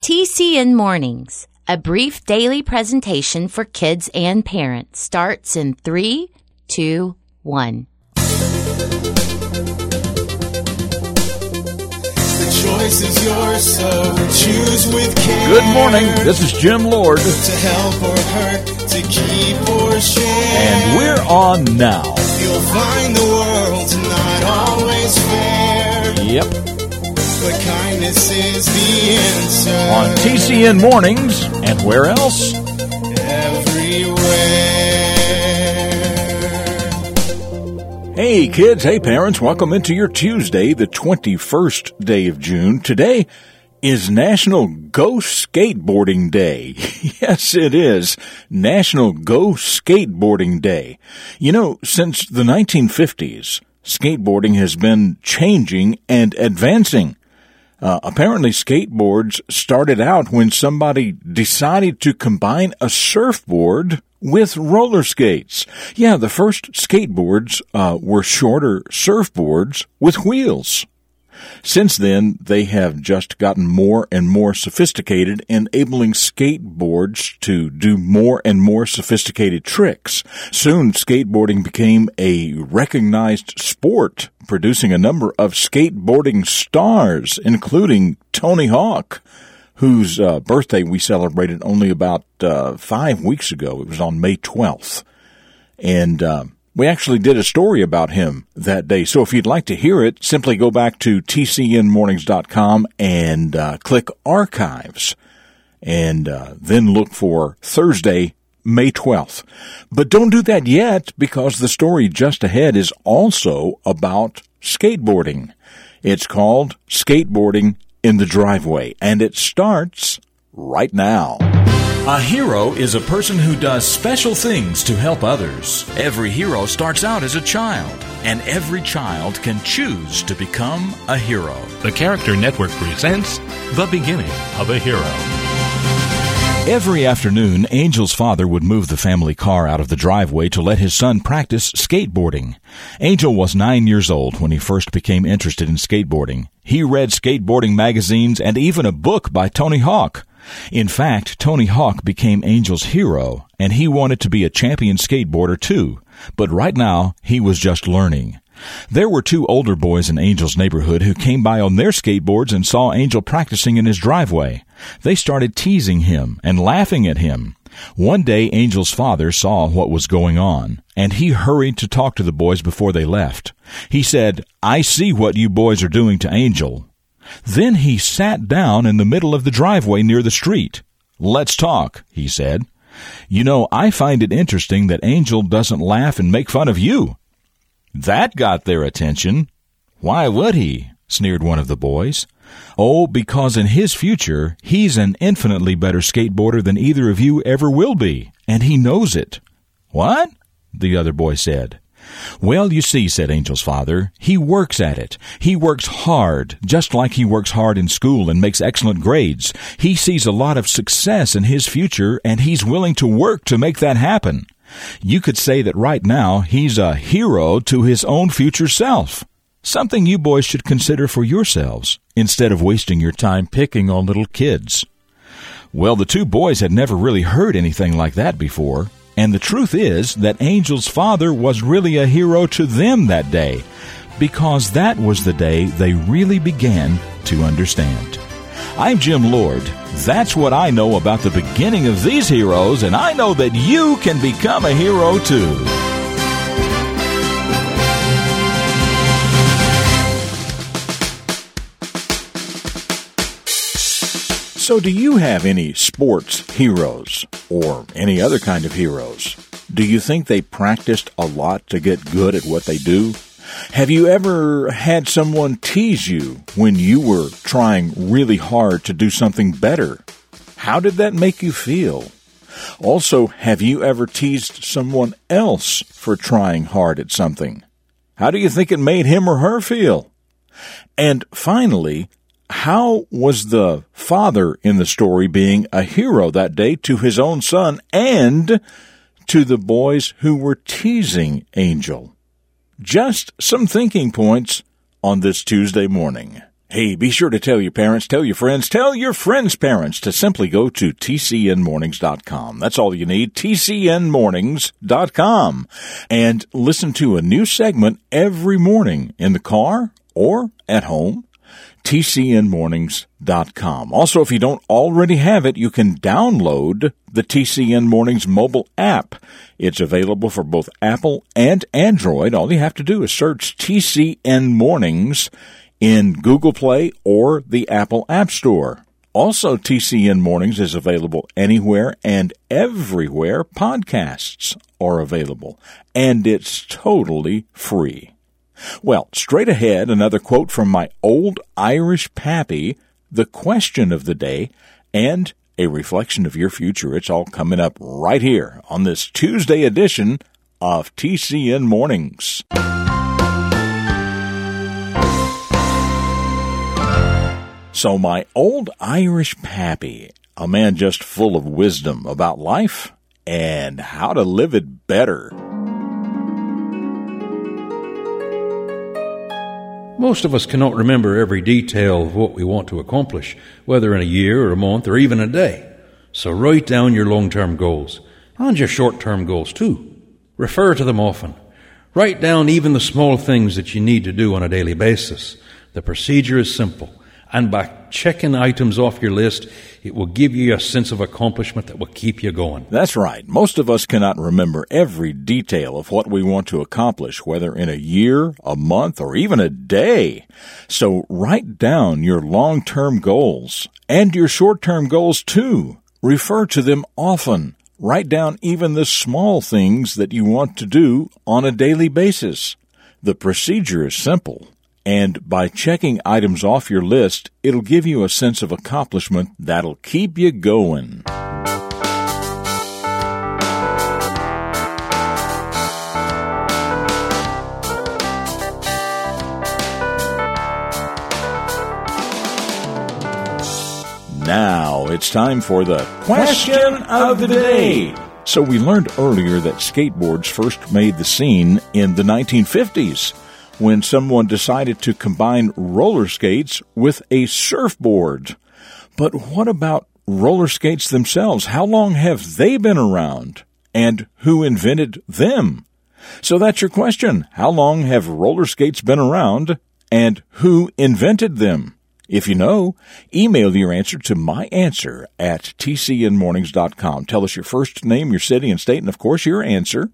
TCN Mornings, a brief daily presentation for kids and parents, starts in 3, 2, 1. The choice is yours, so choose with care. Good morning, this is Jim Lord. To help or hurt, to keep or share. And we're on now. You'll find the world's not always fair. Yep. But kindness is the answer. On TCN Mornings, and where else? Everywhere. Hey kids, hey parents, welcome into your Tuesday, the 21st day of June. Today is National Go Skateboarding Day. Yes, it is National Go Skateboarding Day. You know, since the 1950s, skateboarding has been changing and advancing. Apparently, skateboards started out when somebody decided to combine a surfboard with roller skates. Yeah, the first skateboards were shorter surfboards with wheels. Since then, they have just gotten more and more sophisticated, enabling skateboards to do more and more sophisticated tricks. Soon, skateboarding became a recognized sport, producing a number of skateboarding stars, including Tony Hawk, whose birthday we celebrated only about 5 weeks ago. It was on May 12th. And we actually did a story about him that day, so if you'd like to hear it, simply go back to tcnmornings.com and click Archives, and then look for Thursday, May 12th. But don't do that yet, because the story just ahead is also about skateboarding. It's called Skateboarding in the Driveway, and it starts right now. A hero is a person who does special things to help others. Every hero starts out as a child, and every child can choose to become a hero. The Character Network presents The Beginning of a Hero. Every afternoon, Angel's father would move the family car out of the driveway to let his son practice skateboarding. Angel was 9 years old when he first became interested in skateboarding. He read skateboarding magazines and even a book by Tony Hawk. In fact, Tony Hawk became Angel's hero, and he wanted to be a champion skateboarder too. But right now, he was just learning. There were two older boys in Angel's neighborhood who came by on their skateboards and saw Angel practicing in his driveway. They started teasing him and laughing at him. One day, Angel's father saw what was going on, and he hurried to talk to the boys before they left. He said, "I see what you boys are doing to Angel." Then he sat down in the middle of the driveway near the street. "Let's talk," he said. "You know, I find it interesting that Angel doesn't laugh and make fun of you." That got their attention. "Why would he?" sneered one of the boys. "Oh, because in his future, he's an infinitely better skateboarder than either of you ever will be, and he knows it." "What?" the other boy said. "Well, you see," said Angel's father, "he works at it. He works hard, just like he works hard in school and makes excellent grades. He sees a lot of success in his future, and he's willing to work to make that happen. You could say that right now he's a hero to his own future self. Something you boys should consider for yourselves, instead of wasting your time picking on little kids." Well, the two boys had never really heard anything like that before. And the truth is that Angel's father was really a hero to them that day, because that was the day they really began to understand. I'm Jim Lord. That's what I know about the beginning of these heroes, and I know that you can become a hero too. So do you have any sports heroes or any other kind of heroes? Do you think they practiced a lot to get good at what they do? Have you ever had someone tease you when you were trying really hard to do something better? How did that make you feel? Also, have you ever teased someone else for trying hard at something? How do you think it made him or her feel? And finally, how was the father in the story being a hero that day to his own son and to the boys who were teasing Angel? Just some thinking points on this Tuesday morning. Hey, be sure to tell your parents, tell your friends' parents to simply go to tcnmornings.com. That's all you need, tcnmornings.com. And listen to a new segment every morning in the car or at home, tcnmornings.com. Also, if you don't already have it, you can download the TCN Mornings mobile app. It's available for both Apple and Android. All you have to do is search TCN Mornings in Google Play or the Apple App Store. Also, TCN Mornings is available anywhere and everywhere podcasts are available, and it's totally free. Well, straight ahead, another quote from my old Irish pappy, the question of the day, and a reflection of your future. It's all coming up right here on this Tuesday edition of TCN Mornings. So my old Irish pappy, a man just full of wisdom about life and how to live it better. Most of us cannot remember every detail of what we want to accomplish, whether in a year or a month or even a day. So write down your long-term goals and your short-term goals too. Refer to them often. Write down even the small things that you need to do on a daily basis. The procedure is simple. And by checking items off your list, it will give you a sense of accomplishment that will keep you going. That's right. Most of us cannot remember every detail of what we want to accomplish, whether in a year, a month, or even a day. So write down your long-term goals and your short-term goals, too. Refer to them often. Write down even the small things that you want to do on a daily basis. The procedure is simple. And by checking items off your list, it'll give you a sense of accomplishment that'll keep you going. Now it's time for the question of the day. So we learned earlier that skateboards first made the scene in the 1950s. When someone decided to combine roller skates with a surfboard. But what about roller skates themselves? How long have they been around? And who invented them? So that's your question. How long have roller skates been around? And who invented them? If you know, email your answer to myanswer@tcnmornings.com. Tell us your first name, your city and state, and of course your answer.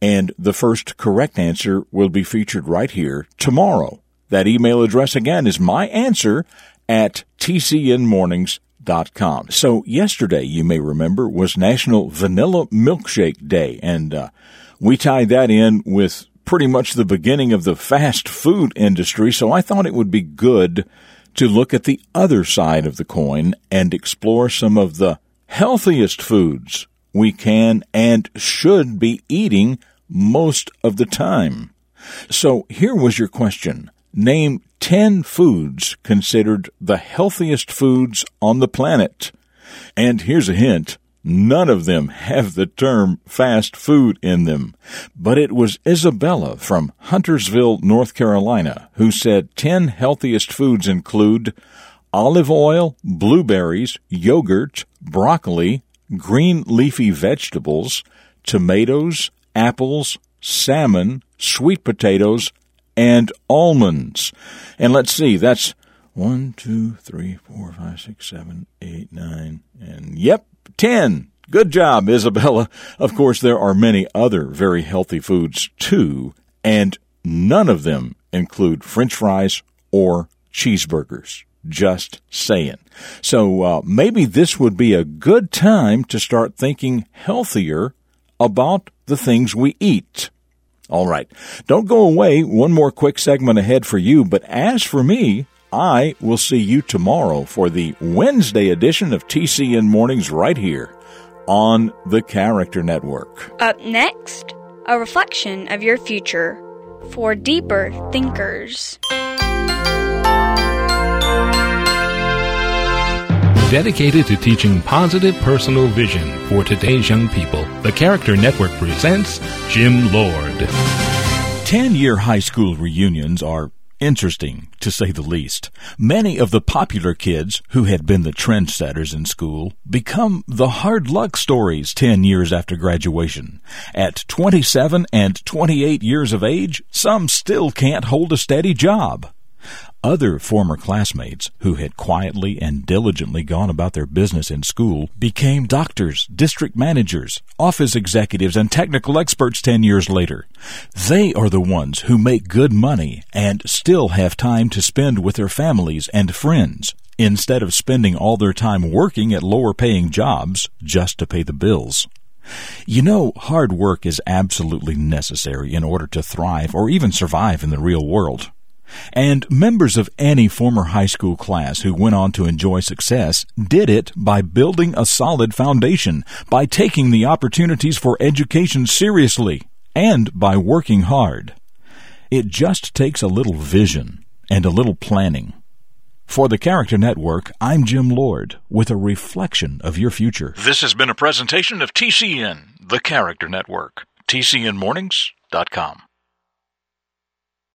And the first correct answer will be featured right here tomorrow. That email address again is myanswer@tcnmornings.com. So yesterday, you may remember, was National Vanilla Milkshake Day. And we tied that in with pretty much the beginning of the fast food industry. So I thought it would be good to look at the other side of the coin and explore some of the healthiest foods we can and should be eating most of the time. So here was your question. Name 10 foods considered the healthiest foods on the planet. And here's a hint. None of them have the term fast food in them. But it was Isabella from Huntersville, North Carolina, who said 10 healthiest foods include olive oil, blueberries, yogurt, broccoli, green leafy vegetables, tomatoes, apples, salmon, sweet potatoes, and almonds. And let's see, that's 1, 2, 3, 4, 5, 6, 7, 8, 9, and yep. 10. Good job, Isabella. Of course, there are many other very healthy foods, too, and none of them include French fries or cheeseburgers. Just saying. So maybe this would be a good time to start thinking healthier about the things we eat. All right. Don't go away. One more quick segment ahead for you, but as for me, I will see you tomorrow for the Wednesday edition of TCN Mornings right here on the Character Network. Up next, a reflection of your future for deeper thinkers. Dedicated to teaching positive personal vision for today's young people, the Character Network presents Jim Lord. 10-year high school reunions are interesting, to say the least. Many of the popular kids who had been the trendsetters in school become the hard luck stories 10 years after graduation. At 27 and 28 years of age, some still can't hold a steady job. Other former classmates who had quietly and diligently gone about their business in school became doctors, district managers, office executives, and technical experts 10 years later. They are the ones who make good money and still have time to spend with their families and friends, instead of spending all their time working at lower-paying jobs just to pay the bills. You know, hard work is absolutely necessary in order to thrive or even survive in the real world. And members of any former high school class who went on to enjoy success did it by building a solid foundation, by taking the opportunities for education seriously, and by working hard. It just takes a little vision and a little planning. For The Character Network, I'm Jim Lord with a reflection of your future. This has been a presentation of TCN, The Character Network, tcnmornings.com.